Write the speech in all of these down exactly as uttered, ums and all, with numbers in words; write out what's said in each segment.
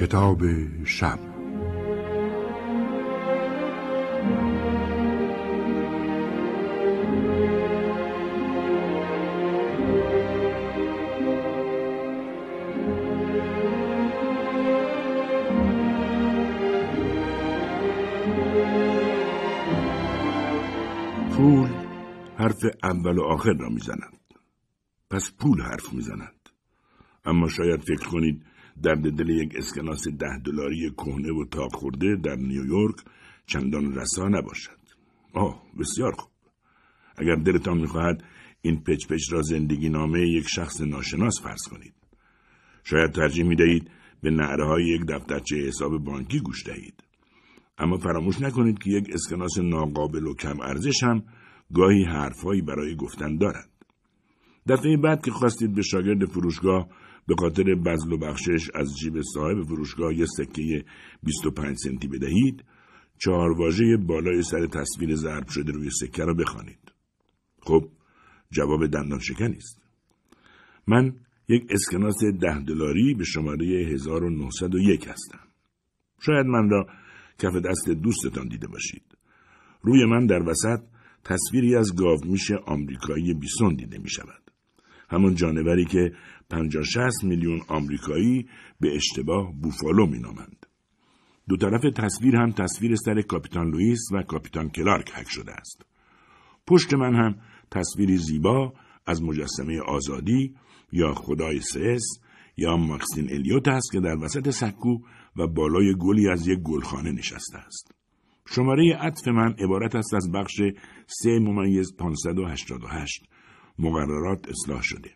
کتاب شب پول حرف اول و آخر را میزنند. پس پول حرف میزنند. اما شاید فکر کنید در دل یک اسکناس ده دلاری کهنه و تاق خورده در نیویورک چندان رسا نباشد. آه بسیار خوب. اگر دلتان میخواهد این پچ پچ را زندگی نامه یک شخص ناشناس فرض کنید. شاید ترجیح میدهید به نعره های یک دفترچه حساب بانکی گوش دهید. اما فراموش نکنید که یک اسکناس ناقابل و کم ارزش هم گاهی حرفایی برای گفتن دارد. دفعه بعد که خواستید به شاگرد فروشگاه به خاطر بذل و بخشش از جیب صاحب فروشگاه یه سکه بیست و پنج سنتی بدهید، چهار واژه بالای سر تصویر ضرب شده روی سکه را بخوانید. خب، جواب دندان شکنی است. من یک اسکناس ده دلاری به شماره هزار و نهصد و یک هستم. شاید من را کف دست دوستتان دیده باشید. روی من در وسط تصویری از گاومیش آمریکایی بیسون دیده می شود. همون جانوری که پنجاه شصت میلیون آمریکایی به اشتباه بوفالو می نامند. دو طرف تصویر هم تصویر سر کاپیتان لوئیس و کاپیتان کلارک حک شده است. پشت من هم تصویری زیبا از مجسمه آزادی یا خدای سس یا ماکسین الیوت است که در وسط سکو و بالای گلی از یک گلخانه نشسته است. شماره عطف من عبارت است از بخش سه ممیز پانصد و هشتاد و هشت مقررات اصلاح شده.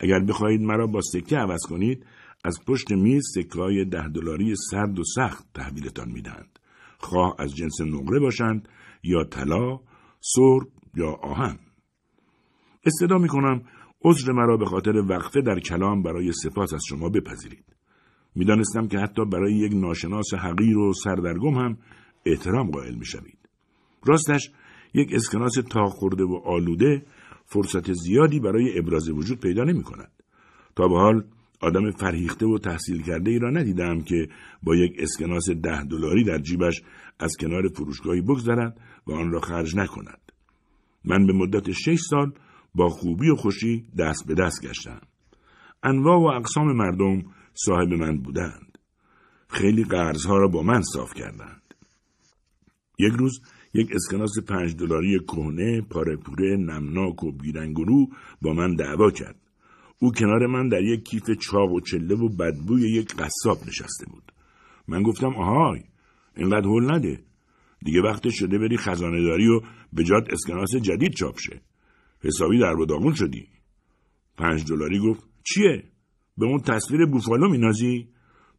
اگر بخواهید مرا با سکه عوض کنید، از پشت میز سکه‌های ده دلاری سرد و سخت تحویلتان میدهند، خواه از جنس نقره باشند یا طلا، سرب یا آهن. استدعا میکنم عذر مرا به خاطر وقفه در کلام برای سپاس از شما بپذیرید. میدانستم که حتی برای یک ناشناس حقیر و سردرگم هم احترام قائل میشوید. راستش یک اسکناس تاق خورده و آلوده فرصت زیادی برای ابراز وجود پیدا نمی کند. تا به حال آدم فرهیخته و تحصیل کرده ای را ندیدم که با یک اسکناس ده دلاری در جیبش از کنار فروشگاهی بگذرد و آن را خرج نکند. من به مدت شش سال با خوبی و خوشی دست به دست گشتم. انواع و اقسام مردم صاحب من بودند. خیلی قرضها را با من صاف کردند. یک روز یک اسکناس پنج دلاری کهنه، پاره پوره، نمناک و بیرنگرو با من دعوا کرد. او کنار من در یک کیف چاق و چله و بدبوی یک قصاب نشسته بود. من گفتم آهای، اینقدر هول نده. دیگه وقت شده بری خزانه داری و بجات اسکناس جدید چاپ شه. حسابی در و داغون شدی. پنج دلاری گفت چیه؟ به اون تصویر بوفالو مینازی؟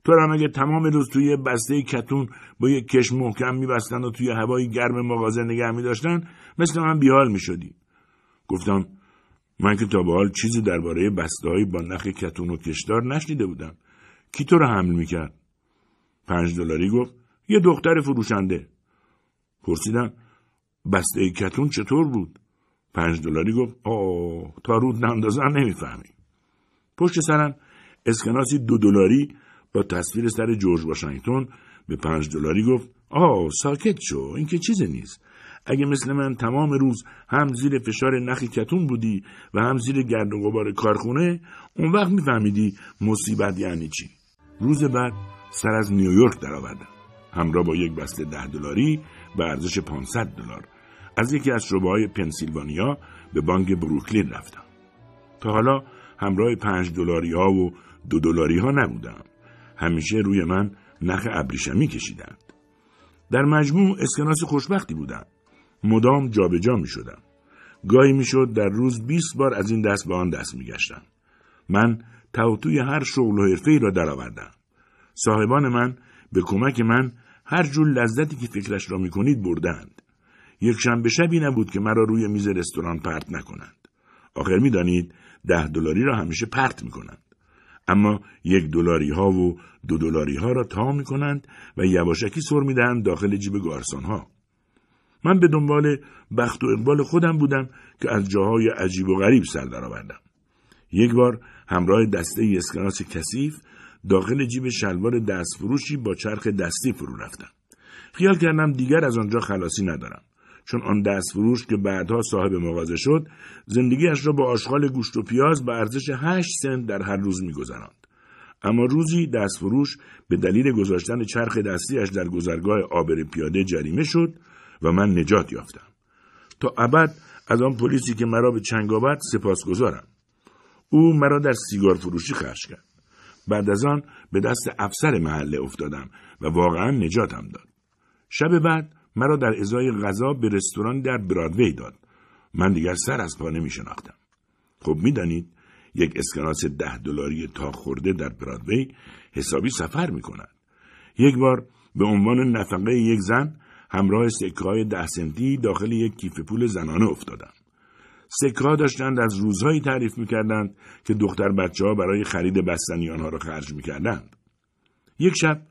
تو هم اگه تمام روز توی بسته کتون با یک کش محکم میبستن و توی هوای گرم مغازه نگه میداشتن مثل من بیحال میشدی. گفتم من که تا به حال چیزی درباره بسته‌های با نخ کتون و کشدار نشنیده بودم. کی تو رو حمل میکرد؟ پنج دلاری گفت یه دختر فروشنده. پرسیدم بسته کتون چطور بود؟ پنج دلاری گفت آه تا رود نندازن نمیفهمی. پشت سرم اسکناسی دو دلاری با تصویر سر جورج واشنگتن به پنج دلاری گفت آه ساکت شو، این که چیزی نیست. اگه مثل من تمام روز هم زیر فشار نخی کتون بودی و هم زیر گرد و غبار کارخونه، اون وقت میفهمیدی مصیبت یعنی چی. روز بعد سر از نیویورک درآوردم، همراه با یک بسته ده دلاری به ارزش پانصد دلار. از یکی از شعبه‌های پنسیلوانیا به بانک بروکلین رفتم. تا حالا همراه پنج دلاری ها و دو دلاری ها نبودم. همیشه روی من نخ ابریشمی کشیدند. در مجموع اسکناس خوشبختی بودم. مدام جابجا می شدم. گاهی می شد در روز بیست بار از این دست به آن دست می گشتم. من توتوی هر شغل و حرفه‌ای را درآوردم. صاحبان من به کمک من هر جور لذتی که فکرش را می کنید بردند. یک شنبه شبی نبود که مرا روی میز رستوران پرت نکنند. آخر می دانید ده دلاری را همیشه پرت می کنند. اما یک دلاری ها و دو دلاری ها را تا می کنند و یواشکی سر می دهند داخل جیب گارسون ها. من به دنبال بخت و اقبال خودم بودم که از جاهای عجیب و غریب سر درآوردم. یک بار همراه دسته اسکناس کثیف داخل جیب شلوار دستفروشی با چرخ دستی فرو رفتم. خیال کردم دیگر از آنجا خلاصی ندارم، چون آن دستفروش که بعدها صاحب مغازه شد زندگیش را با آشغال گوشت و پیاز به ارزش هشت سنت در هر روز می‌گذراند. اما روزی دستفروش به دلیل گذاشتن چرخ دستیش در گذرگاه عابر پیاده جریمه شد و من نجات یافتم. تا ابد از آن پلیسی که مرا به چنگ آورد سپاسگزارم. او مرا در سیگار فروشی خرج کرد. بعد از آن به دست افسر محله افتادم و واقعا نجاتم داد. شب بعد مرا در ازای غذا به رستوران در برادوی داد. من دیگر سر از پا نمی شناختم. خب می دانید یک اسکناس ده دلاری تا خورده در برادوی حسابی سفر می کند. یک بار به عنوان نفقه یک زن همراه سکه های ده سنتی داخل یک کیف پول زنانه افتادم. سکه ها داشتند از روزهایی تعریف می کردند که دختر بچه ها برای خرید بستنی آنها را خرج می کردند. یک شب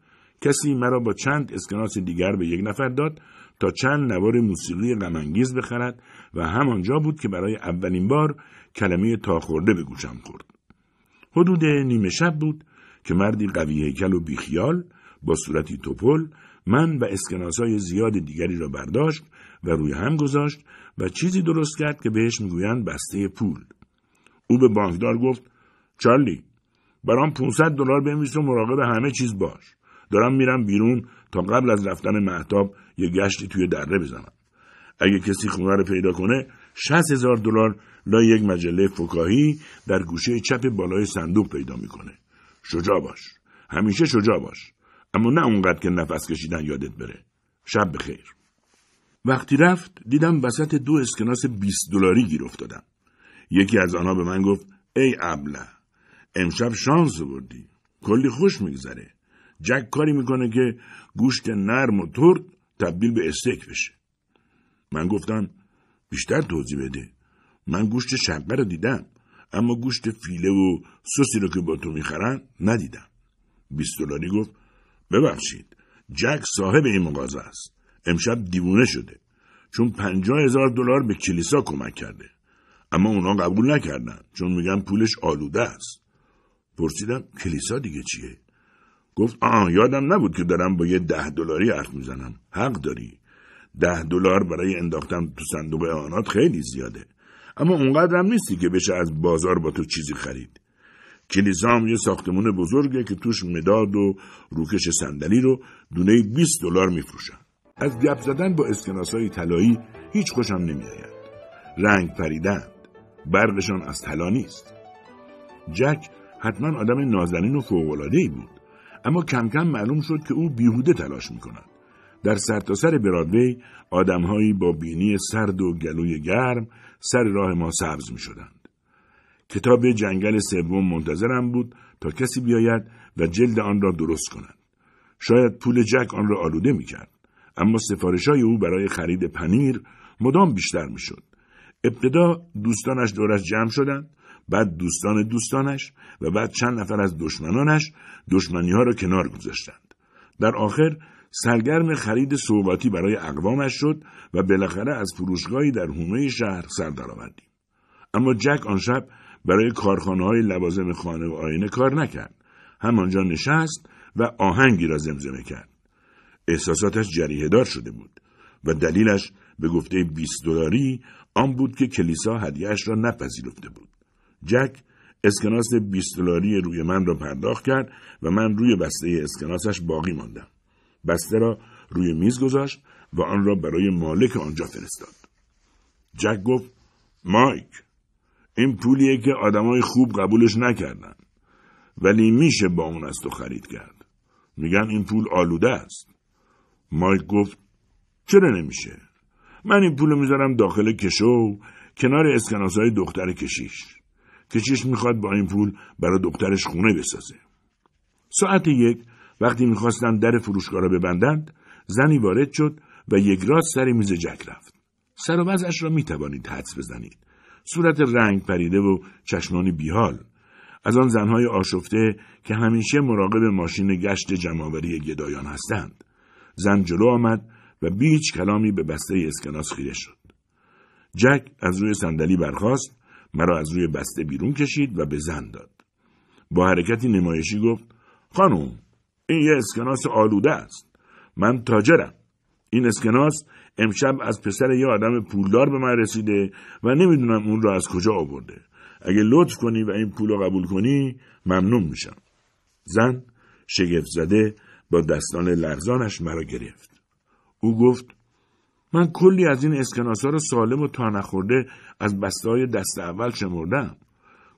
کسی مرا با چند اسکناس دیگر به یک نفر داد تا چند نوار موسیقی غم‌انگیز بخرد و همانجا بود که برای اولین بار کلمه تا خورده به گوشم خورد. حدود نیمه شب بود که مردی قوی هیکل و بیخیال با صورتی توپل من و اسکناس‌های زیاد دیگری را برداشت و روی هم گذاشت و چیزی درست کرد که بهش میگویند بسته پول. او به بانکدار گفت: چارلی، برام پانصد دلار بنویس و مراقب همه چیز باش. دارم میرم بیرون تا قبل از رفتن مهتاب یه گشتی توی دره بزنم. اگه کسی خونه رو پیدا کنه شصت هزار دلار لای یک مجله فکاهی در گوشه چپ بالای صندوق پیدا میکنه. شجاع باش. همیشه شجاع باش. اما نه اونقدر که نفس کشیدن یادت بره. شب بخیر. وقتی رفت دیدم وسط دو اسکناس بیست دلاری گیر افتادم. یکی از آنها به من گفت: ای ابله، امشب شانس آوردی. کلی خوش میگذره. جک کاری میکنه که گوشت نرم و ترد تبدیل به استیک بشه. من گفتم: بیشتر توضیح بده. من گوشت شقه رو دیدم، اما گوشت فیله و سوسی رو که با تو میخرن ندیدم. بیست دلاری گفت: ببخشید، جک صاحب این مغازه است. امشب دیوونه شده، چون پنجاه هزار دلار به کلیسا کمک کرده، اما اونا قبول نکردن، چون میگن پولش آلوده است. پرسیدم: کلیسا دیگه چیه؟ گفت: آه، یادم نبود که دارم با یه ده دلاری حرف میزنم. حق داری، ده دلار برای انداختم تو صندوق اعانات خیلی زیاده، اما اونقدر هم نیستی که بشه از بازار با تو چیزی خرید. کلیسا هم یه ساختمون بزرگه که توش مداد و روکش صندلی رو دونه بیست دلار میفروشن. از گپ زدن با اسکناسای طلایی هیچ خوشم نمیآید. رنگ پریدند، برقشان از طلا نیست. جک حتما آدم نازنین و فوق‌العاده‌ای بود، اما کم کم معلوم شد که او بیهوده تلاش میکند. در سرتاسر برادوی آدمهایی با بینی سرد و گلوی گرم سر راه ما سبز میشدند. کتاب جنگل سوم منتظرم بود تا کسی بیاید و جلد آن را درست کند. شاید پول جک آن را آلوده میکرد، اما سفارش‌های او برای خرید پنیر مدام بیشتر میشد. ابتدا دوستانش دورش جمع شدند، بعد دوستان دوستانش و بعد چند نفر از دشمنانش دشمنی‌ها را کنار گذاشتند. در آخر سرگرم خرید سوغاتی برای اقوامش شد و بالاخره از فروشگاهی در حومه شهر سر درآوردیم. اما جک آن شب برای کارخانه‌های لوازم خانه و آینه کار نکرد. همانجا نشست و آهنگی را زمزمه کرد. احساساتش جریحه‌دار شده بود و دلیلش به گفته بیست دلاری آن بود که کلیسا هدیه‌اش را نپذیرفته بود. جک اسکناس بیست دلاری روی من را پرداخت کرد و من روی بسته اسکناسش باقی ماندم. بسته را روی میز گذاشت و آن را برای مالک آنجا فرستاد. جک گفت: مایک، این پولیه که آدمای خوب قبولش نکردن، ولی میشه با اون از تو خرید کرد. میگن این پول آلوده است. مایک گفت: چرا نمیشه؟ من این پولو میذارم داخل کشو کنار اسکناسای دختر کشیش. کشیش میخواد با این پول برای دخترش خونه بسازه. ساعت یک وقتی میخواستن در فروشگاه را ببندند، زنی وارد شد و یک راست سر میز جک رفت. سر و وضعش را میتوانید حدس بزنید. صورت رنگ پریده و چشمانی بیحال. از آن زنهای آشفته که همیشه مراقب ماشین گشت جمع‌آوری گدایان هستند. زن جلو آمد و بیچ کلامی به بسته اسکناس خیره شد. جک از روی صندلی برخاست، مرا از روی بسته بیرون کشید و به زن داد. با حرکتی نمایشی گفت: خانوم، این یه اسکناس آلوده است. من تاجرم. این اسکناس امشب از پسر یه آدم پولدار به من رسیده و نمیدونم اون را از کجا آورده. اگه لطف کنی و این پول را قبول کنی ممنون میشم. زن شگفت زده با دستان لرزانش مرا گرفت. او گفت من کلی از این اسکناس ها را سالم و تا نخورده از بسته های دست اول شمردم.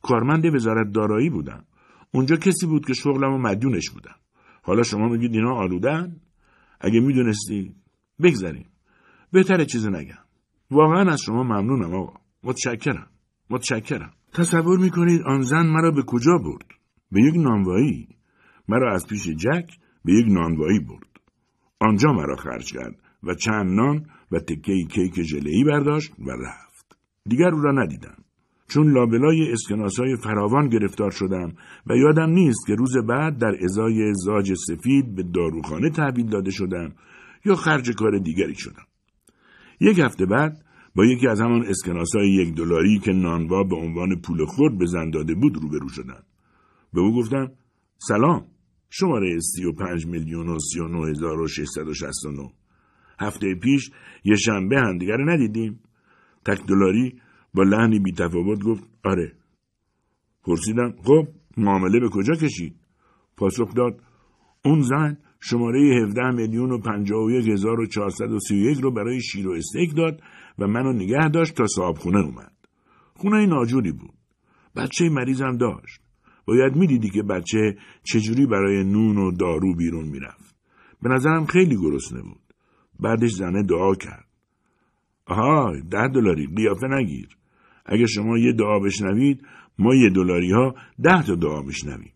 کارمند وزارت دارایی بودم. اونجا کسی بود که شغلم و مدیونش بودم. حالا شما میگید اینا آلودن؟ اگه میدونستی بگذاریم. بهتره چیزی نگم. واقعا از شما ممنونم آقا. متشکرم. متشکرم. تصور میکنید آن زن مرا به کجا برد؟ به یک نانوایی. مرا از پیش جک به یک نانوایی برد. آنجا مرا خرج کرد و چند نان و تکهی کیک ژله‌ای برداشت و رفت. دیگر او را ندیدم. چون لابلای اسکناس‌های فراوان گرفتار شدم و یادم نیست که روز بعد در ازای زاج سفید به داروخانه تحویل داده شدم یا خرج کار دیگری شدم. یک هفته بعد با یکی از همان اسکناس‌های یک دلاری که نانوا به عنوان پول خرد به زن داده بود روبرو شدم. به او گفتم سلام، شماره سی و پنج میلیون و سی و نه هزار و ششصد و شصت و نه. هفته پیش یه شنبه هم دیگر ندیدیم. تک دلاری با لحنی بی تفاوت گفت آره. پرسیدم خب معامله به کجا کشید؟ پاسخ داد اون زن شماره هفده میلیون و پنجاه و یک هزار و چهارصد و سی و یک رو برای شیر و استیک داد و منو نگه داشت تا صاحب خونه اومد. خونه ناجوری بود. بچه مریضم داشت. باید می دیدی که بچه چجوری برای نون و دارو بیرون می رفت. به نظرم خیلی گرسنه بود. بعدش زنه دعا کرد. آهای ده دلاری قیافه نگیر. اگه شما یه دعا بشنوید ما یه دلاری ها ده تا دعا بشنویم.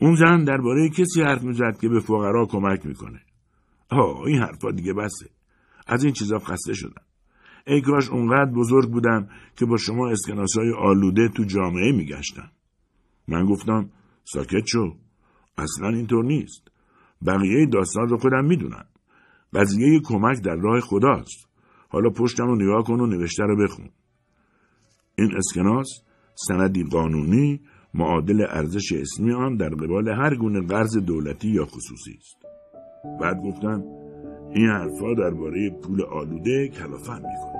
اون زن درباره کسی حرف میزد که به فقرا کمک میکنه. آه این حرفا دیگه بسه. از این چیزا خسته شدم. ای کاش اونقدر بزرگ بودم که با شما اسکناسای آلوده تو جامعه میگشتم. من گفتم ساکت شو. اصلا اینطور نیست. بقیه داستان رو خودم میدونم. قضیه کمک در راه خداست. حالا پشتم رو نگاه کن و نوشته رو بخون. این اسکناس سندی قانونی معادل ارزش اسمی آن در قبال هر گونه قرض دولتی یا خصوصی است. بعد گفتم این حرفا درباره پول آلوده کلافه‌ام میکنه.